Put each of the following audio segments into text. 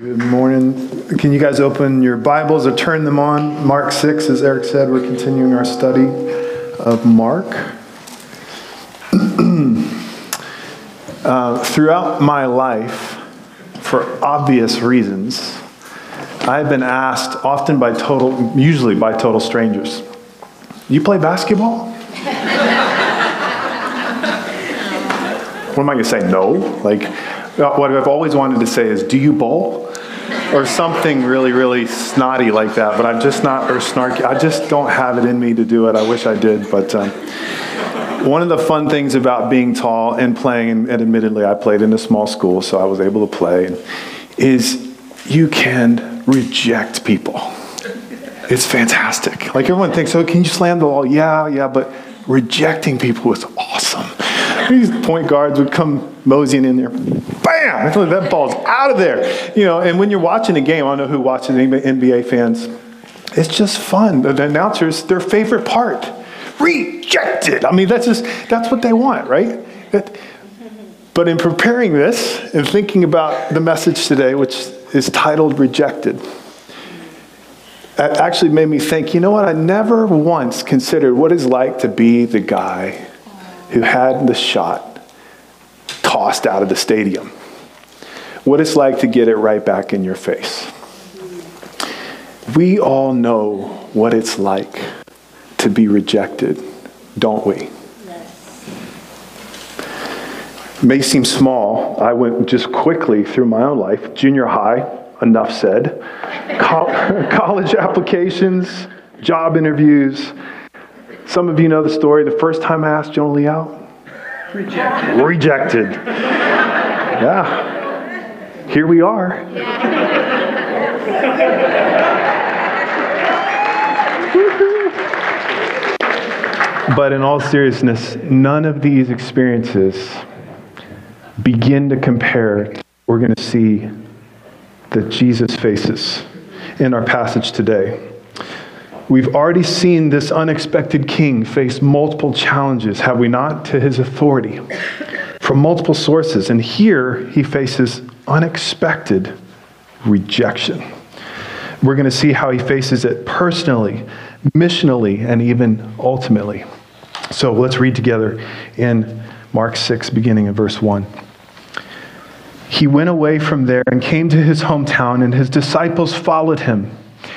Good morning. Can you guys open your Bibles or turn them on? Mark 6, as Eric said, we're continuing our study of Mark. Throughout my life, for obvious reasons, I've been asked often by usually by total strangers, "You play basketball?" What am I going to say? No. What I've always wanted to say is, "Do you bowl?" Or something really, really snotty like that. But I'm just not, or snarky. I just don't have it in me to do it. I wish I did. But one of the fun things about being tall and playing, and admittedly I played in a small school, so I was able to play, is you can reject people. It's fantastic. Everyone thinks, "Oh, can you slam the ball?" Yeah, but rejecting people is awesome. These point guards would come moseying in there. Bam! That ball's out of there. And when you're watching a game, I don't know who watches, NBA fans, it's just fun. The announcers, their favorite part, rejected. That's what they want, right? But in preparing this and thinking about the message today, which is titled Rejected, that actually made me think, I never once considered what it's like to be the guy who had the shot tossed out of the stadium. What it's like to get it right back in your face. We all know what it's like to be rejected, don't we? Yes. It may seem small. I went just quickly through my own life. Junior high, enough said. College applications, job interviews. Some of you know the story. The first time I asked Jonah Lee out, rejected. Yeah, here we are. Yeah. But in all seriousness, none of these experiences begin to compare. We're going to see that Jesus faces in our passage today. We've already seen this unexpected king face multiple challenges, have we not, to his authority from multiple sources. And here he faces unexpected rejection. We're going to see how he faces it personally, missionally, and even ultimately. So let's read together in Mark 6, beginning in verse 1. He went away from there and came to his hometown, and his disciples followed him.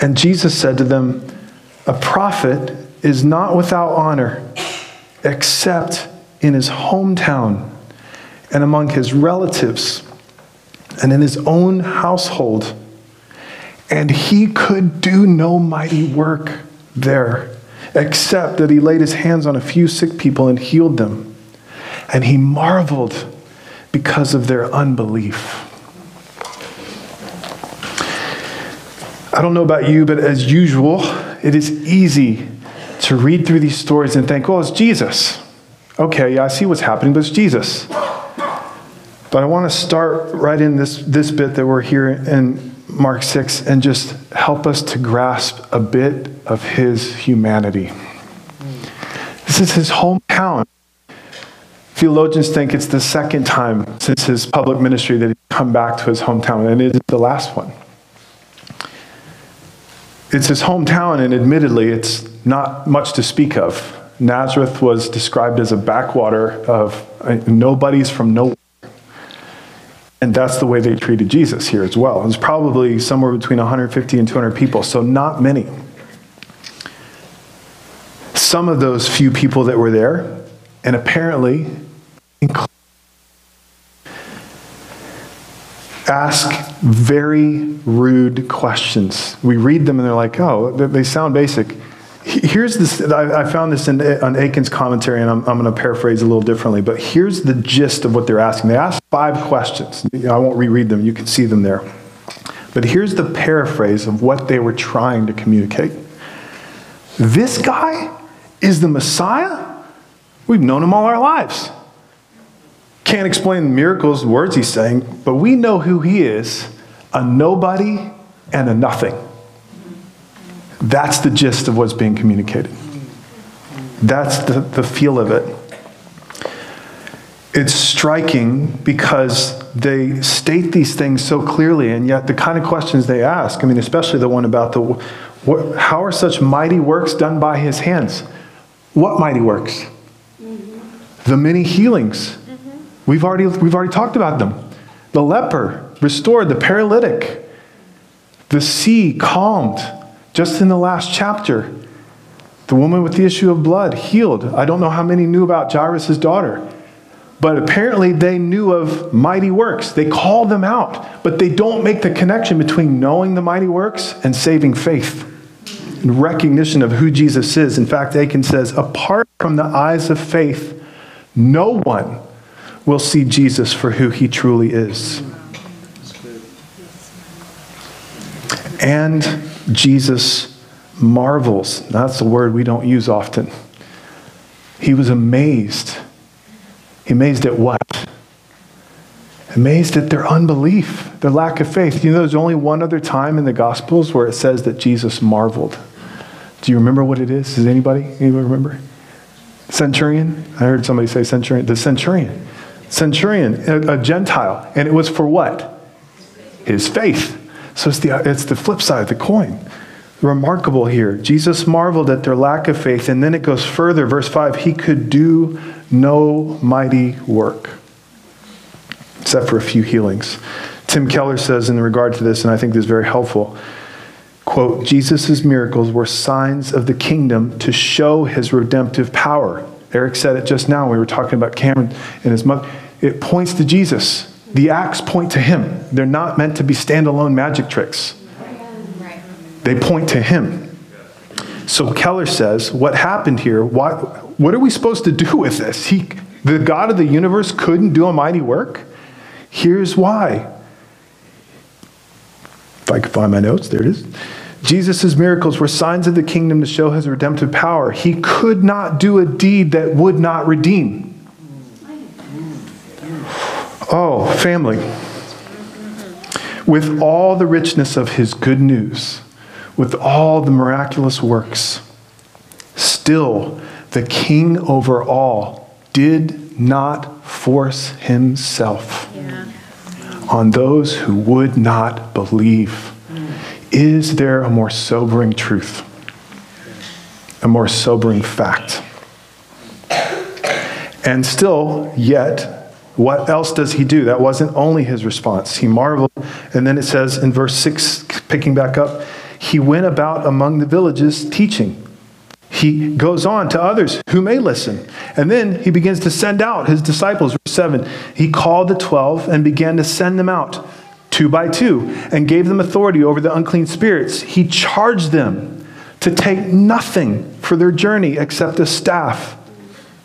And Jesus said to them, "A prophet is not without honor, except in his hometown and among his relatives and in his own household." And he could do no mighty work there, except that he laid his hands on a few sick people and healed them. And he marveled because of their unbelief. I don't know about you, but as usual, it is easy to read through these stories and think, well, it's Jesus. Okay, yeah, I see what's happening, but it's Jesus. But I want to start right in this bit that we're here in Mark 6 and just help us to grasp a bit of his humanity. This is his hometown. Theologians think it's the second time since his public ministry that he's come back to his hometown, and it is the last one. It's his hometown, and admittedly, it's not much to speak of. Nazareth was described as a backwater of nobody's from nowhere. And that's the way they treated Jesus here as well. It was probably somewhere between 150 and 200 people, so not many. Some of those few people that were there, and apparently, ask very rude questions. We read them and they're like, oh, they sound basic. Here's this, I found this on Achan's commentary, and I'm going to paraphrase a little differently, but here's the gist of what they're asking. They asked 5 questions. I won't reread them. You can see them there. But here's the paraphrase of what they were trying to communicate. This guy is the Messiah? We've known him all our lives. Can't explain the miracles, the words he's saying, but we know who he is, a nobody and a nothing. That's the gist of what's being communicated. That's the feel of it. It's striking because they state these things so clearly, and yet the kind of questions they ask, I mean, especially the one about how are such mighty works done by his hands? What mighty works? The many healings. We've already talked about them. The leper restored, the paralytic, the sea calmed. Just in the last chapter, the woman with the issue of blood healed. I don't know how many knew about Jairus' daughter, but apparently they knew of mighty works. They call them out, but they don't make the connection between knowing the mighty works and saving faith and recognition of who Jesus is. In fact, Achan says, apart from the eyes of faith, no one will see Jesus for who he truly is. And Jesus marvels. That's the word we don't use often. He was amazed. Amazed at what? Amazed at their unbelief, their lack of faith. You know, there's only one other time in the Gospels where it says that Jesus marveled. Do you remember what it is? Does anybody? Anyone remember? Centurion? I heard somebody say centurion. The centurion. Centurion, a Gentile. And it was for what? His faith. So it's the flip side of the coin. Remarkable here. Jesus marveled at their lack of faith. And then it goes further. Verse 5, he could do no mighty work. Except for a few healings. Tim Keller says in regard to this, and I think this is very helpful, quote, Jesus' miracles were signs of the kingdom to show his redemptive power. Eric said it just now. We were talking about Cameron and his mother. It points to Jesus. The acts point to him. They're not meant to be standalone magic tricks. They point to him. So Keller says, what happened here? What are we supposed to do with this? The God of the universe couldn't do a mighty work? Here's why. If I could find my notes, there it is. Jesus' miracles were signs of the kingdom to show his redemptive power. He could not do a deed that would not redeem. Oh, family, with all the richness of his good news, with all the miraculous works, still the king over all did not force himself on those who would not believe. Is there a more sobering truth? A more sobering fact? And still, yet, what else does he do? That wasn't only his response. He marveled. And then it says in verse 6, picking back up, he went about among the villages teaching. He goes on to others who may listen. And then he begins to send out his disciples. Verse 7, he called the 12 and began to send them out 2 by 2 and gave them authority over the unclean spirits. He charged them to take nothing for their journey except a staff.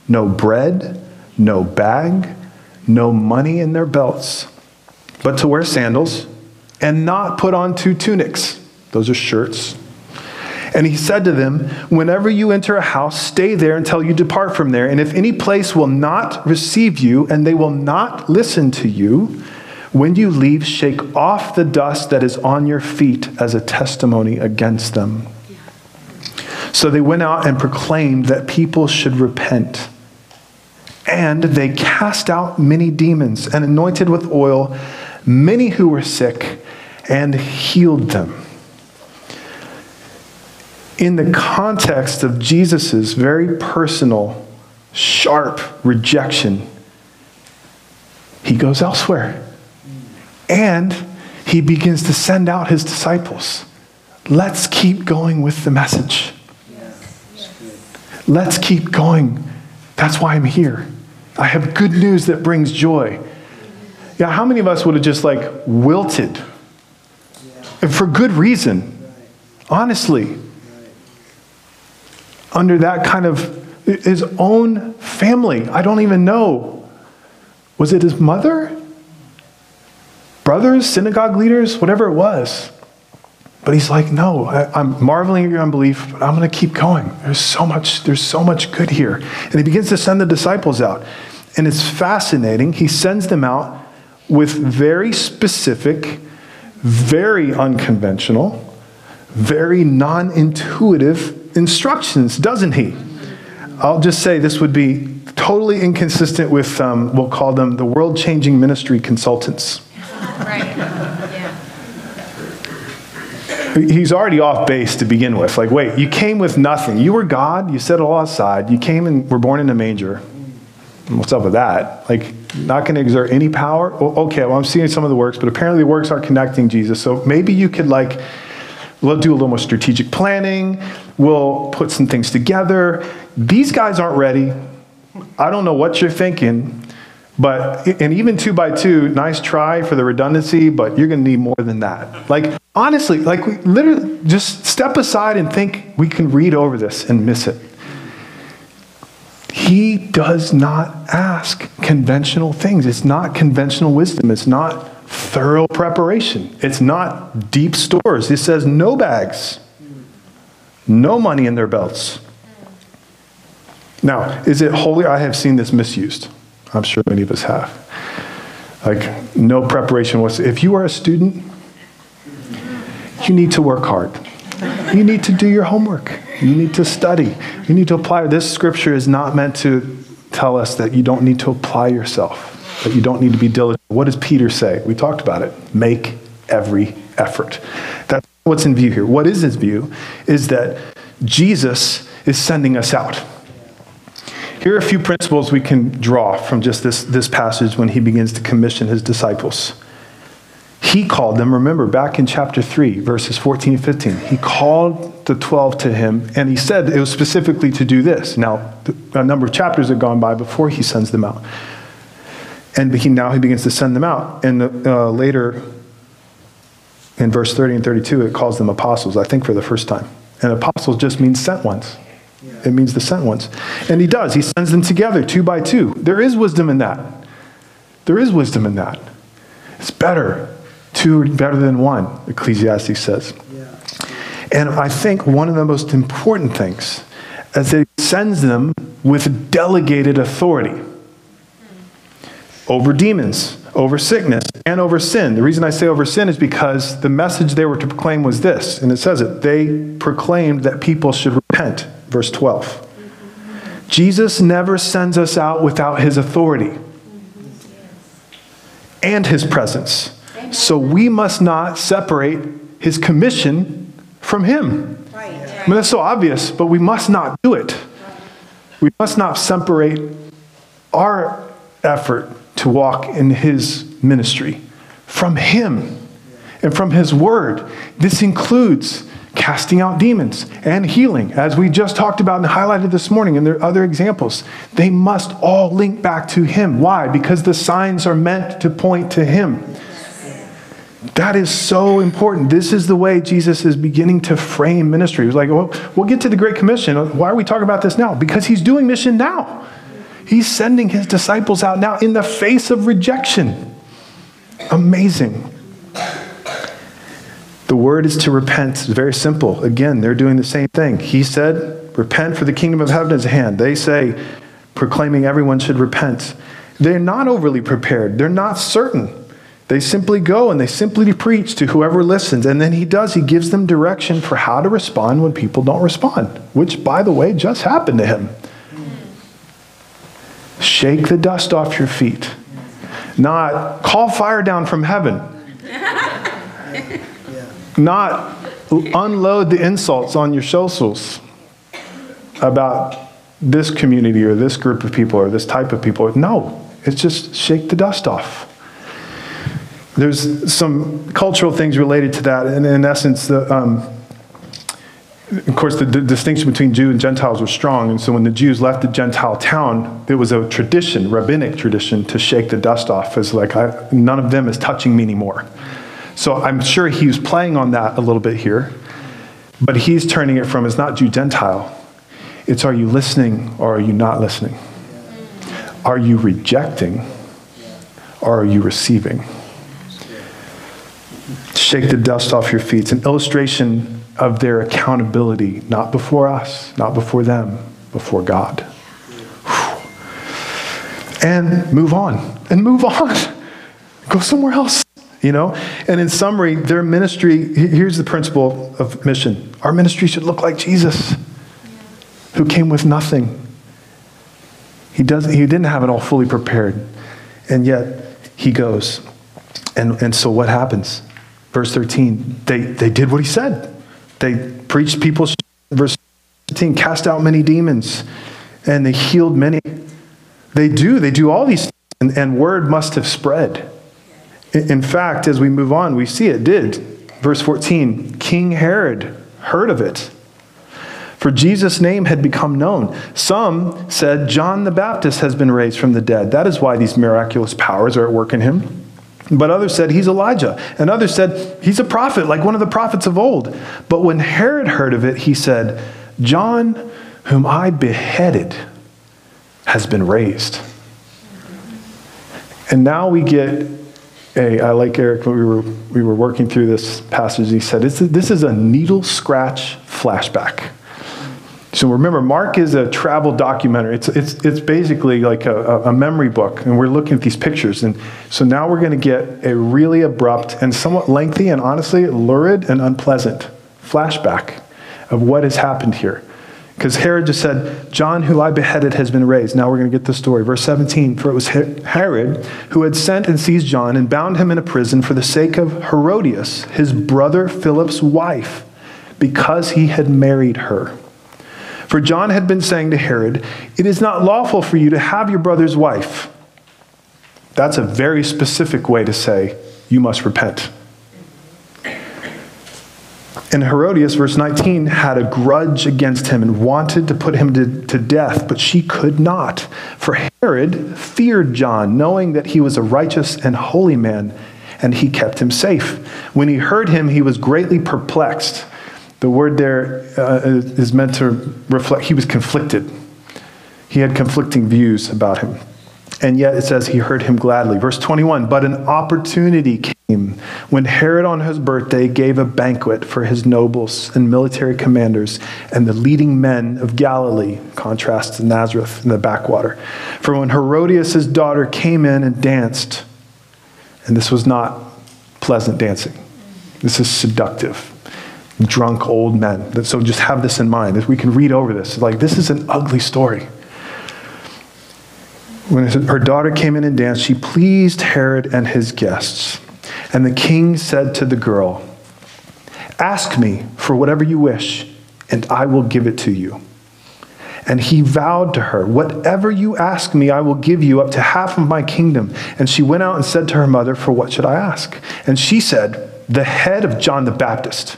No bread, no bag, no money in their belts, but to wear sandals and not put on 2 tunics. Those are shirts. And he said to them, whenever you enter a house, stay there until you depart from there. And if any place will not receive you and they will not listen to you, when you leave, shake off the dust that is on your feet as a testimony against them. So they went out and proclaimed that people should repent. And they cast out many demons and anointed with oil many who were sick and healed them. In the context of Jesus' very personal, sharp rejection, he goes elsewhere. And he begins to send out his disciples. Let's keep going with the message. Let's keep going. That's why I'm here. I have good news that brings joy. Yeah, how many of us would have just like wilted? And for good reason. Honestly. under that kind of, his own family. I don't even know. Was it his mother? Brothers, synagogue leaders, whatever it was. But he's like, no, I'm marveling at your unbelief, but I'm going to keep going. There's so much good here. And he begins to send the disciples out. And it's fascinating. He sends them out with very specific, very unconventional, very non-intuitive instructions, doesn't he? I'll just say this would be totally inconsistent with, we'll call them the world-changing ministry consultants. Right. He's already off base to begin with. Like, wait, you came with nothing. You were God. You set it all aside. You came and were born in a manger. What's up with that? Like, not going to exert any power? Well, okay, well, I'm seeing some of the works, but apparently the works aren't connecting Jesus. So maybe you could, like, we'll do a little more strategic planning. We'll put some things together. These guys aren't ready. I don't know what you're thinking. But, and even 2x2, nice try for the redundancy, but you're going to need more than that. Like, honestly, like, we literally just step aside and think we can read over this and miss it. He does not ask conventional things. It's not conventional wisdom. It's not thorough preparation. It's not deep stores. It says no bags, no money in their belts. Now, is it holy? I have seen this misused. I'm sure many of us have. Like, no preparation whatsoever. If you are a student, you need to work hard. You need to do your homework. You need to study. You need to apply. This scripture is not meant to tell us that you don't need to apply yourself, that you don't need to be diligent. What does Peter say? We talked about it. Make every effort. That's what's in view here. What is his view is that Jesus is sending us out. Here are a few principles we can draw from just this passage when he begins to commission his disciples. He called them, remember back in chapter 3, verses 14 and 15, he called the 12 to him, and he said it was specifically to do this. Now, a number of chapters had gone by before he sends them out. And now he begins to send them out. And later, in verse 30 and 32, it calls them apostles, I think for the first time. And apostles just means sent ones. It means the sent ones. And he does. He sends them together 2x2. There is wisdom in that. There is wisdom in that. It's better. Two better than one, Ecclesiastes says. Yeah. And I think one of the most important things is that he sends them with delegated authority over demons, over sickness, and over sin. The reason I say over sin is because the message they were to proclaim was this, and it says it. They proclaimed that people should repent. Verse 12. Jesus never sends us out without his authority and his presence. So we must not separate his commission from him. I mean, that's so obvious, but we must not do it. We must not separate our effort to walk in his ministry from him and from his word. This includes casting out demons and healing, as we just talked about and highlighted this morning, and there are other examples. They must all link back to him. Why? Because the signs are meant to point to him. That is so important. This is the way Jesus is beginning to frame ministry. He was like, well, we'll get to the Great Commission. Why are we talking about this now? Because he's doing mission now. He's sending his disciples out now in the face of rejection. Amazing. The word is to repent. It's very simple. Again, they're doing the same thing. He said, repent for the kingdom of heaven is at hand. They say, proclaiming everyone should repent. They're not overly prepared. They're not certain. They simply go and they simply preach to whoever listens. And then he does. He gives them direction for how to respond when people don't respond, which, by the way, just happened to him. Shake the dust off your feet. Not call fire down from heaven. Not unload the insults on your socials about this community or this group of people or this type of people. No, it's just shake the dust off. There's some cultural things related to that. And in essence, of course, the distinction between Jew and Gentiles was strong. And so when the Jews left the Gentile town, there was a tradition, rabbinic tradition, to shake the dust off. It's like, none of them is touching me anymore. So I'm sure he was playing on that a little bit here, but he's turning it from, it's not Jew-Gentile. It's, are you listening or are you not listening? Are you rejecting or are you receiving? Shake the dust off your feet. It's an illustration of their accountability, not before us, not before them, before God. And move on, and move on. Go somewhere else, you know? And in summary, their ministry, here's the principle of mission. Our ministry should look like Jesus, who came with nothing. He didn't have it all fully prepared, and yet he goes. And so what happens? Verse 13, they did what he said. They preached people's, verse 15, cast out many demons, and they healed many. They do all these things, and word must have spread. In fact, as we move on, we see it did. Verse 14, King Herod heard of it, for Jesus' name had become known. Some said, John the Baptist has been raised from the dead. That is why these miraculous powers are at work in him. But others said, he's Elijah. And others said, he's a prophet, like one of the prophets of old. But when Herod heard of it, he said, John, whom I beheaded, has been raised. And now we get a, I like Eric, when we were working through this passage, he said, this is a needle scratch flashback. So remember, Mark is a travel documentary. It's basically like a memory book, and we're looking at these pictures. And so now we're going to get a really abrupt and somewhat lengthy and honestly lurid and unpleasant flashback of what has happened here. Because Herod just said, John, who I beheaded, has been raised. Now we're going to get the story. Verse 17, for it was Herod who had sent and seized John and bound him in a prison for the sake of Herodias, his brother Philip's wife, because he had married her. For John had been saying to Herod, it is not lawful for you to have your brother's wife. That's a very specific way to say, you must repent. And Herodias, verse 19, had a grudge against him and wanted to put him to death, but she could not. For Herod feared John, knowing that he was a righteous and holy man, and he kept him safe. When he heard him, he was greatly perplexed. The word there is meant to reflect, he was conflicted. He had conflicting views about him. And yet it says he heard him gladly. Verse 21, but an opportunity came when Herod on his birthday gave a banquet for his nobles and military commanders and the leading men of Galilee, contrast to Nazareth in the backwater. For when Herodias' daughter came in and danced, and this was not pleasant dancing. This is seductive. Drunk old men. So just have this in mind. If we can read over this, like this is an ugly story. When her daughter came in and danced, she pleased Herod and his guests. And the king said to the girl, ask me for whatever you wish, and I will give it to you. And he vowed to her, whatever you ask me, I will give you, up to half of my kingdom. And she went out and said to her mother, for what should I ask? And she said, the head of John the Baptist.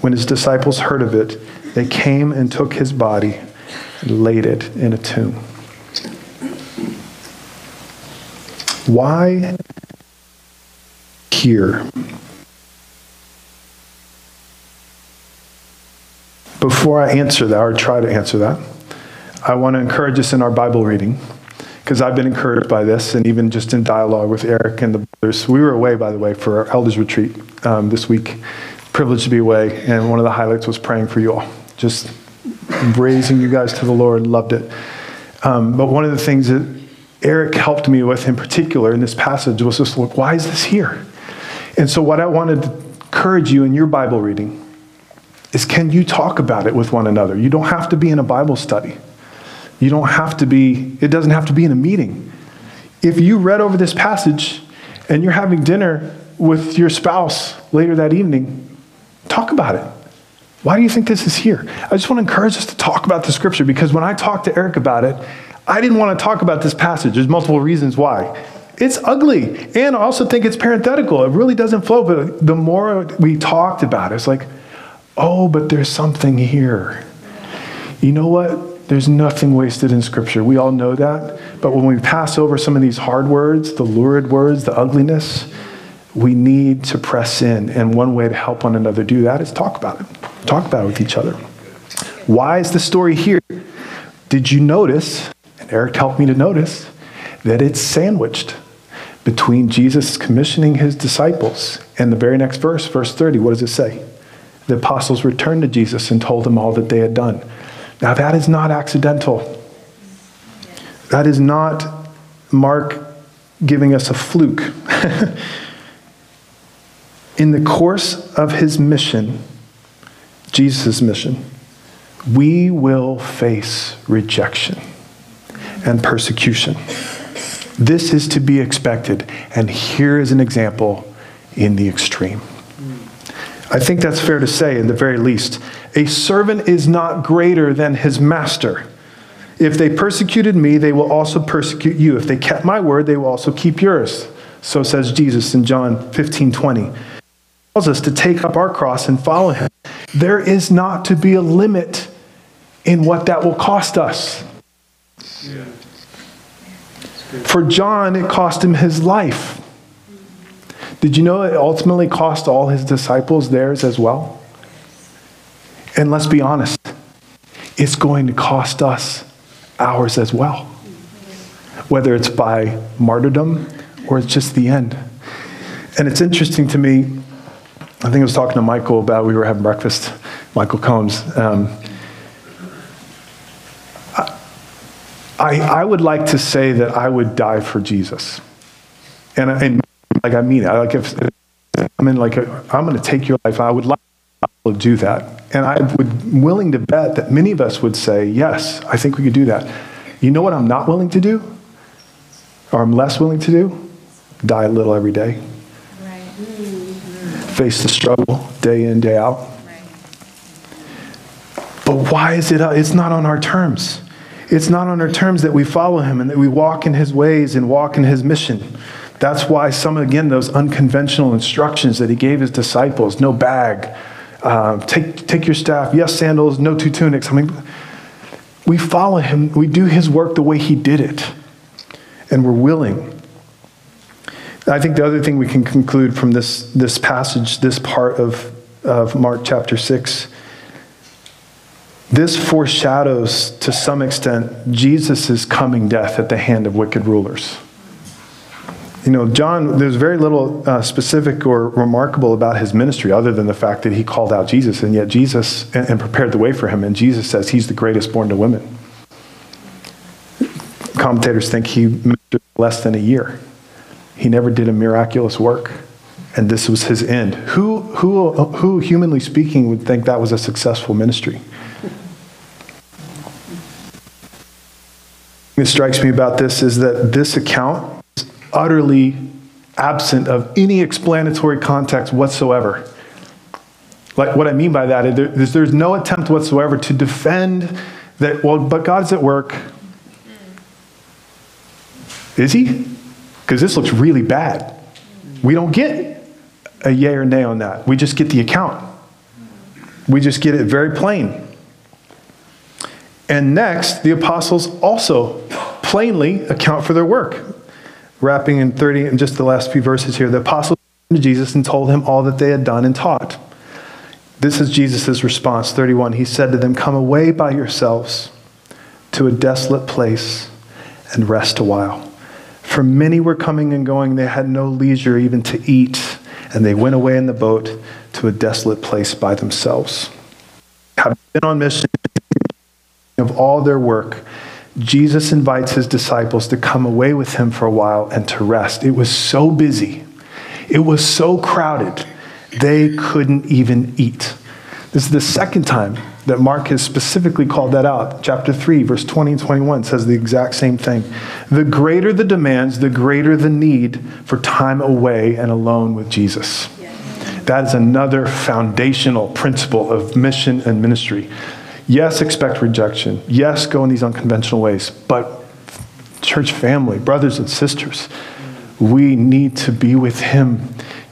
When his disciples heard of it, they came and took his body and laid it in a tomb. Why here? Before I answer that, or try to answer that, I want to encourage us in our Bible reading, because I've been encouraged by this, and even just in dialogue with Eric and the brothers. We were away, by the way, for our elders retreat this week. Privileged to be away, and one of the highlights was praying for you all. Just raising you guys to the Lord, loved it. But one of the things that Eric helped me with in particular in this passage was just, look, why is this here? And so what I wanted to encourage you in your Bible reading is, can you talk about it with one another? You don't have to be in a Bible study. You don't have to be, it doesn't have to be in a meeting. If you read over this passage and you're having dinner with your spouse later that evening, talk about it. Why do you think this is here? I just want to encourage us to talk about the scripture, because when I talked to Eric about it, I didn't want to talk about this passage. There's multiple reasons why. It's ugly, and I also think it's parenthetical. It really doesn't flow, but the more we talked about it, it's like, oh, but there's something here. You know what? There's nothing wasted in scripture. We all know that, but when we pass over some of these hard words, the lurid words, the ugliness, we need to press in, and one way to help one another do that is talk about it. Talk about it with each other. Why is the story here? Did you notice, and Eric helped me to notice, that it's sandwiched between Jesus commissioning his disciples and the very next verse, verse 30, what does it say? The apostles returned to Jesus and told him all that they had done. Now that is not accidental. That is not Mark giving us a fluke. In the course of his mission, Jesus' mission, we will face rejection and persecution. This is to be expected, and here is an example in the extreme. I think that's fair to say, in the very least. A servant is not greater than his master. If they persecuted me, they will also persecute you. If they kept my word, they will also keep yours. So says Jesus in John 15:20. He tells us to take up our cross and follow him. There is not to be a limit in what that will cost us. Yeah. For John, it cost him his life. Did you know it ultimately cost all his disciples theirs as well? And let's be honest, it's going to cost us ours as well. Whether it's by martyrdom or it's just the end. And it's interesting to me, I think I was talking to Michael about, we were having breakfast, Michael Combs. I would like to say that I would die for Jesus. And like, I mean it. Like, if I'm in like, I'm going to take your life, I would like to do that. And I would willing to bet that many of us would say, yes, I think we could do that. You know what I'm not willing to do? Or I'm less willing to do? Die a little every day. Face the struggle day in, day out. Right. But why is it? It's not on our terms. It's not on our terms that we follow him and that we walk in his ways and walk in his mission. That's why some, again, those unconventional instructions that he gave his disciples, no bag, take your staff, yes, sandals, no two tunics. I mean, we follow him. We do his work the way he did it. And we're willing. I think the other thing we can conclude from this passage, this part of Mark chapter 6, this foreshadows to some extent Jesus' coming death at the hand of wicked rulers. You know, John, there's very little specific or remarkable about his ministry other than the fact that he called out Jesus, and yet Jesus, and prepared the way for him, and Jesus says he's the greatest born to women. Commentators think he ministered less than a year. He never did a miraculous work, and this was his end. Who humanly speaking, would think that was a successful ministry? What strikes me about this is that this account is utterly absent of any explanatory context whatsoever. Like, what I mean by that is there's no attempt whatsoever to defend that, well, but God's at work. Is he? Because this looks really bad. We don't get a yay or nay on that. We just get the account. We just get it very plain. And next, the apostles also plainly account for their work. Wrapping in 30, in just the last few verses here, the apostles came to Jesus and told him all that they had done and taught. This is Jesus' response, 31. He said to them, "Come away by yourselves to a desolate place and rest a while. For many were coming and going, they had no leisure even to eat, and they went away in the boat to a desolate place by themselves." Having been on mission of all their work, Jesus invites his disciples to come away with him for a while and to rest. It was so busy. It was so crowded. They couldn't even eat. This is the second time that Mark has specifically called that out. Chapter 3, verse 20 and 21 says the exact same thing. The greater the demands, the greater the need for time away and alone with Jesus. That is another foundational principle of mission and ministry. Yes, expect rejection. Yes, go in these unconventional ways. But church family, brothers and sisters, we need to be with him.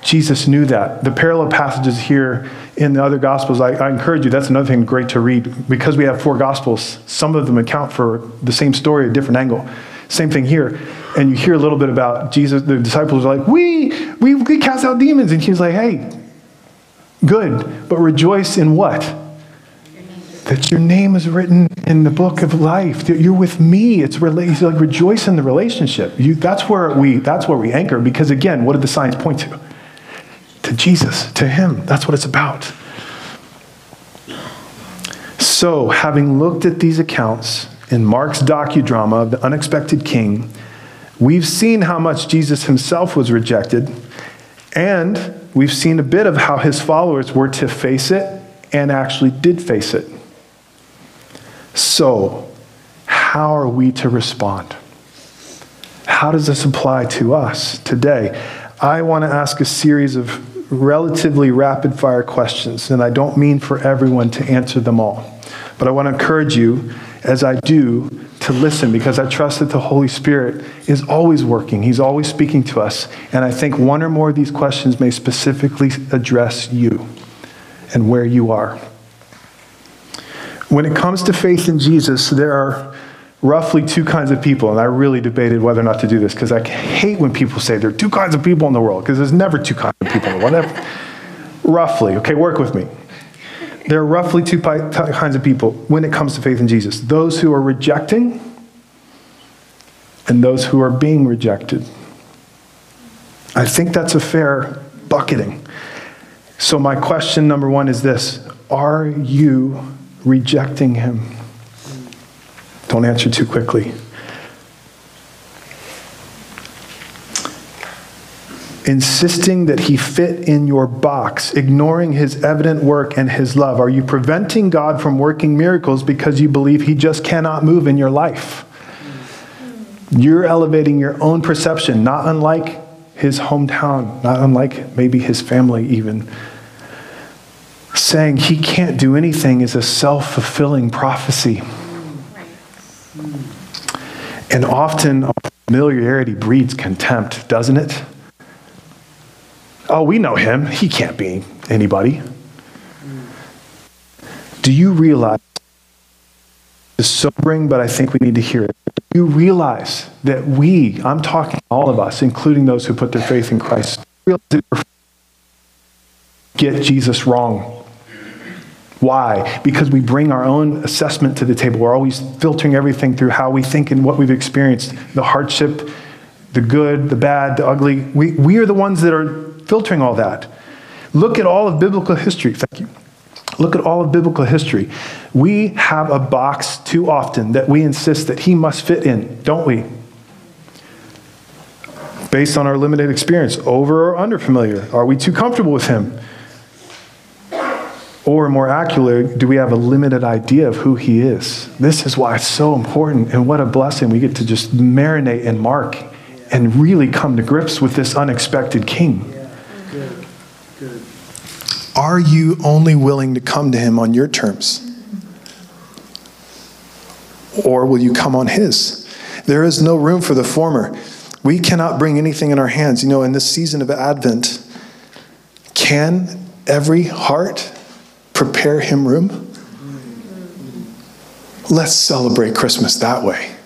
Jesus knew that. The parallel passages here in the other Gospels, I encourage you, that's another thing great to read. Because we have four Gospels, some of them account for the same story at a different angle. Same thing here. And you hear a little bit about Jesus. The disciples are like, we cast out demons. And he's like, hey, good, but rejoice in what? That your name is written in the book of life. That you're with me. It's he's like, rejoice in the relationship. That's where we anchor. Because again, what did the signs point to? To Jesus, to him. That's what it's about. So, having looked at these accounts in Mark's docudrama of the Unexpected King, we've seen how much Jesus himself was rejected, and we've seen a bit of how his followers were to face it and actually did face it. So, how are we to respond? How does this apply to us today? I want to ask a series of relatively rapid-fire questions, and I don't mean for everyone to answer them all. But I want to encourage you, as I do, to listen, because I trust that the Holy Spirit is always working. He's always speaking to us. And I think one or more of these questions may specifically address you and where you are. When it comes to faith in Jesus, there are roughly two kinds of people, and I really debated whether or not to do this, because I hate when people say there are two kinds of people in the world, because there's never two kinds of people in the world. Roughly, okay, work with me. There are roughly two kinds of people when it comes to faith in Jesus. Those who are rejecting and those who are being rejected. I think that's a fair bucketing. So my question number one is this. Are you rejecting him? Don't answer too quickly. Insisting that he fit in your box, ignoring his evident work and his love. Are you preventing God from working miracles because you believe he just cannot move in your life? You're elevating your own perception, not unlike his hometown, not unlike maybe his family even. Saying he can't do anything is a self-fulfilling prophecy. And often familiarity breeds contempt, doesn't it? Oh, we know him. He can't be anybody. Do you realize, it's sobering, but I think we need to hear it. Do you realize that we, I'm talking all of us, including those who put their faith in Christ, get Jesus wrong? Why? Because we bring our own assessment to the table. We're always filtering everything through how we think and what we've experienced, the hardship, the good, the bad, the ugly. We are the ones that are filtering all that. Look at all of biblical history. Thank you. Look at all of biblical history. We have a box too often that we insist that he must fit in, don't we? Based on our limited experience, over or under familiar. Are we too comfortable with him? Or more accurately, do we have a limited idea of who he is? This is why it's so important, and what a blessing we get to just marinate in Mark and really come to grips with this unexpected king. Yeah. Good. Good. Are you only willing to come to him on your terms? Or will you come on his? There is no room for the former. We cannot bring anything in our hands. You know, in this season of Advent, can every heart prepare him room? Let's celebrate Christmas that way.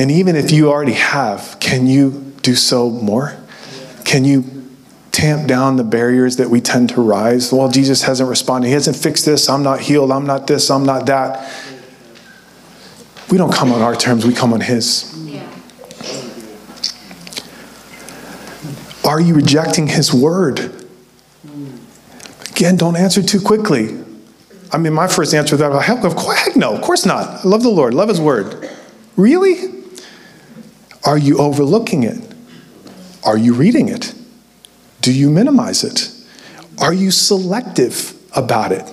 And even if you already have, can you do so more? Can you tamp down the barriers that we tend to rise? Well, Jesus hasn't responded. He hasn't fixed this. I'm not healed. I'm not this. I'm not that. We don't come on our terms. We come on his. Are you rejecting his word? Again, don't answer too quickly. I mean, my first answer to that was, heck no, of course not. I love the Lord, love his word. Really? Are you overlooking it? Are you reading it? Do you minimize it? Are you selective about it?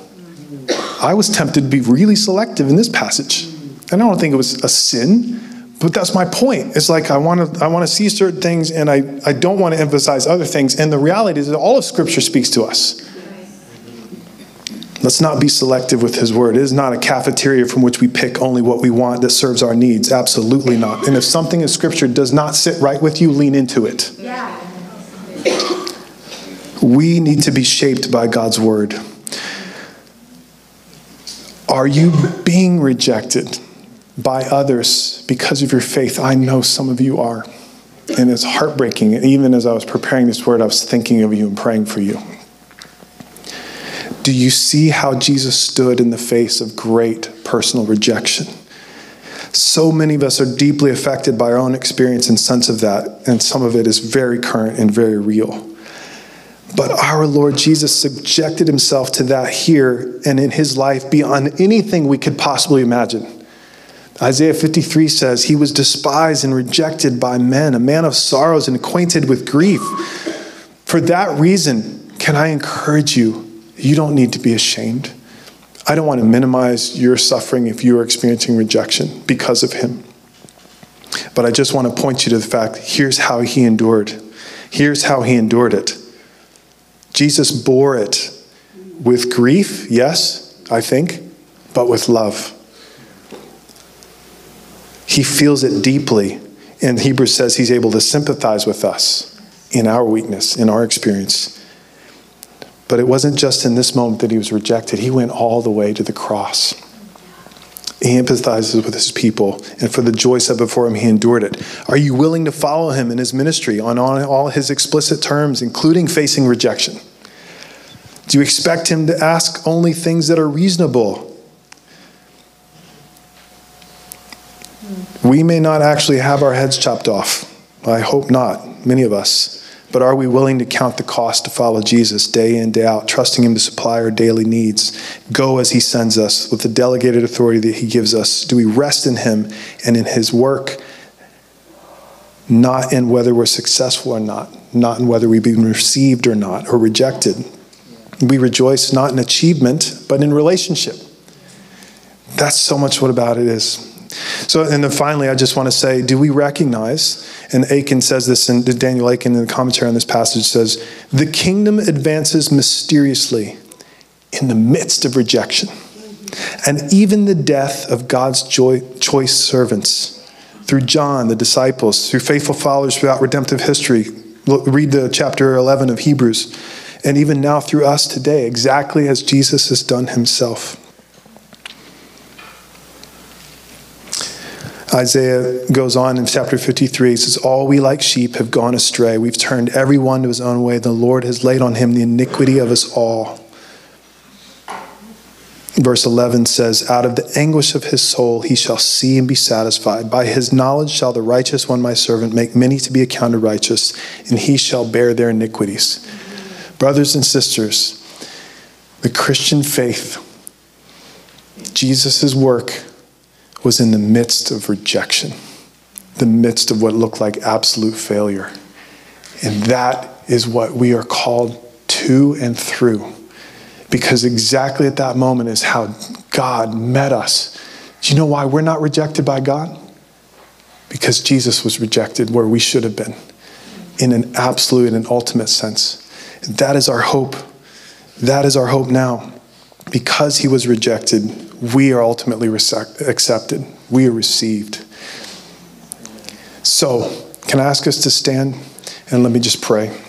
I was tempted to be really selective in this passage. And I don't think it was a sin, But that's my point. It's like I want to see certain things, and I don't want to emphasize other things. And the reality is that all of Scripture speaks to us. Let's not be selective with his word. It is not a cafeteria from which we pick only what we want that serves our needs. Absolutely not. And if something in Scripture does not sit right with you, lean into it. Yeah. We need to be shaped by God's word. Are you being rejected by others because of your faith? I know some of you are. And it's heartbreaking. And even as I was preparing this word, I was thinking of you and praying for you. Do you see how Jesus stood in the face of great personal rejection? So many of us are deeply affected by our own experience and sense of that, and some of it is very current and very real. But our Lord Jesus subjected himself to that here and in his life beyond anything we could possibly imagine. Isaiah 53 says, he was despised and rejected by men, a man of sorrows and acquainted with grief. For that reason, can I encourage you? You don't need to be ashamed. I don't want to minimize your suffering if you are experiencing rejection because of him. But I just want to point you to the fact, here's how he endured. Here's how he endured it. Jesus bore it with grief, yes, I think, but with love. He feels it deeply. And Hebrews says he's able to sympathize with us in our weakness, in our experience. But it wasn't just in this moment that he was rejected. He went all the way to the cross. He empathizes with his people, and for the joy set before him, he endured it. Are you willing to follow him in his ministry on all his explicit terms, including facing rejection? Do you expect him to ask only things that are reasonable? We may not actually have our heads chopped off. I hope not, many of us. But are we willing to count the cost to follow Jesus day in, day out, trusting him to supply our daily needs? Go as he sends us with the delegated authority that he gives us. Do we rest in him and in his work, not in whether we're successful or not, not in whether we've been received or not, or rejected? We rejoice not in achievement, but in relationship. That's so much what about it is. So, and then finally, I just want to say, do we recognize, and Achan says this, and Daniel Achan in the commentary on this passage says, the kingdom advances mysteriously in the midst of rejection, and even the death of God's choice servants, through John, the disciples, through faithful followers throughout redemptive history. Read the chapter 11 of Hebrews, and even now through us today, exactly as Jesus has done himself. Isaiah goes on in chapter 53, it says, all we like sheep have gone astray. We've turned every one to his own way. The Lord has laid on him the iniquity of us all. Verse 11 says, out of the anguish of his soul, he shall see and be satisfied. By his knowledge shall the righteous one, my servant, make many to be accounted righteous, and he shall bear their iniquities. Brothers and sisters, the Christian faith, Jesus' work, was in the midst of rejection, the midst of what looked like absolute failure. And that is what we are called to and through, because exactly at that moment is how God met us. Do you know why we're not rejected by God? Because Jesus was rejected where we should have been, in an absolute and an ultimate sense. And that is our hope. That is our hope now. Because he was rejected, we are ultimately accepted. We are received. So, can I ask us to stand? And let me just pray.